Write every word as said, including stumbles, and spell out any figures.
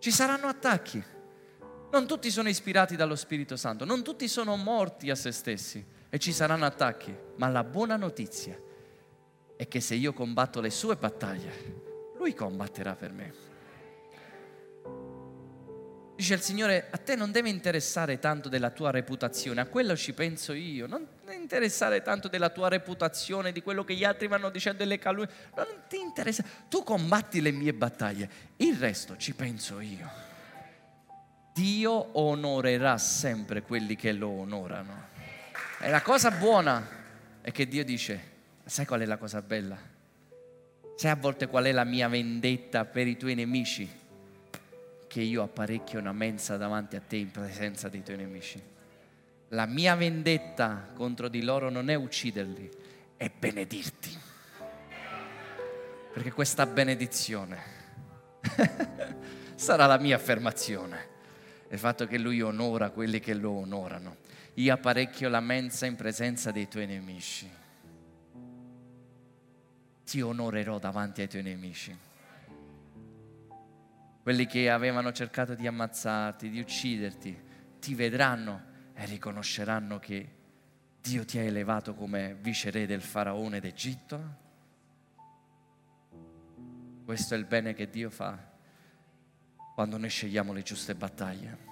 Ci saranno attacchi. Non tutti sono ispirati dallo Spirito Santo, non tutti sono morti a se stessi e ci saranno attacchi. Ma la buona notizia è che se io combatto le sue battaglie, Lui combatterà per me. Dice il Signore, a te non deve interessare tanto della tua reputazione, a quello ci penso io, non ti interessare tanto della tua reputazione, di quello che gli altri vanno dicendo, delle calunnie, non ti interessa, tu combatti le mie battaglie, il resto ci penso io. Dio onorerà sempre quelli che lo onorano. E la cosa buona è che Dio dice, sai qual è la cosa bella? Sai a volte qual è la mia vendetta per i tuoi nemici? Che io apparecchio una mensa davanti a te in presenza dei tuoi nemici. La mia vendetta contro di loro non è ucciderli, è benedirti. Perché questa benedizione sarà la mia affermazione. Il fatto che Lui onora quelli che lo onorano. Io apparecchio la mensa in presenza dei tuoi nemici. Ti onorerò davanti ai tuoi nemici. Quelli che avevano cercato di ammazzarti, di ucciderti, ti vedranno e riconosceranno che Dio ti ha elevato come viceré del faraone d'Egitto. Questo è il bene che Dio fa quando noi scegliamo le giuste battaglie.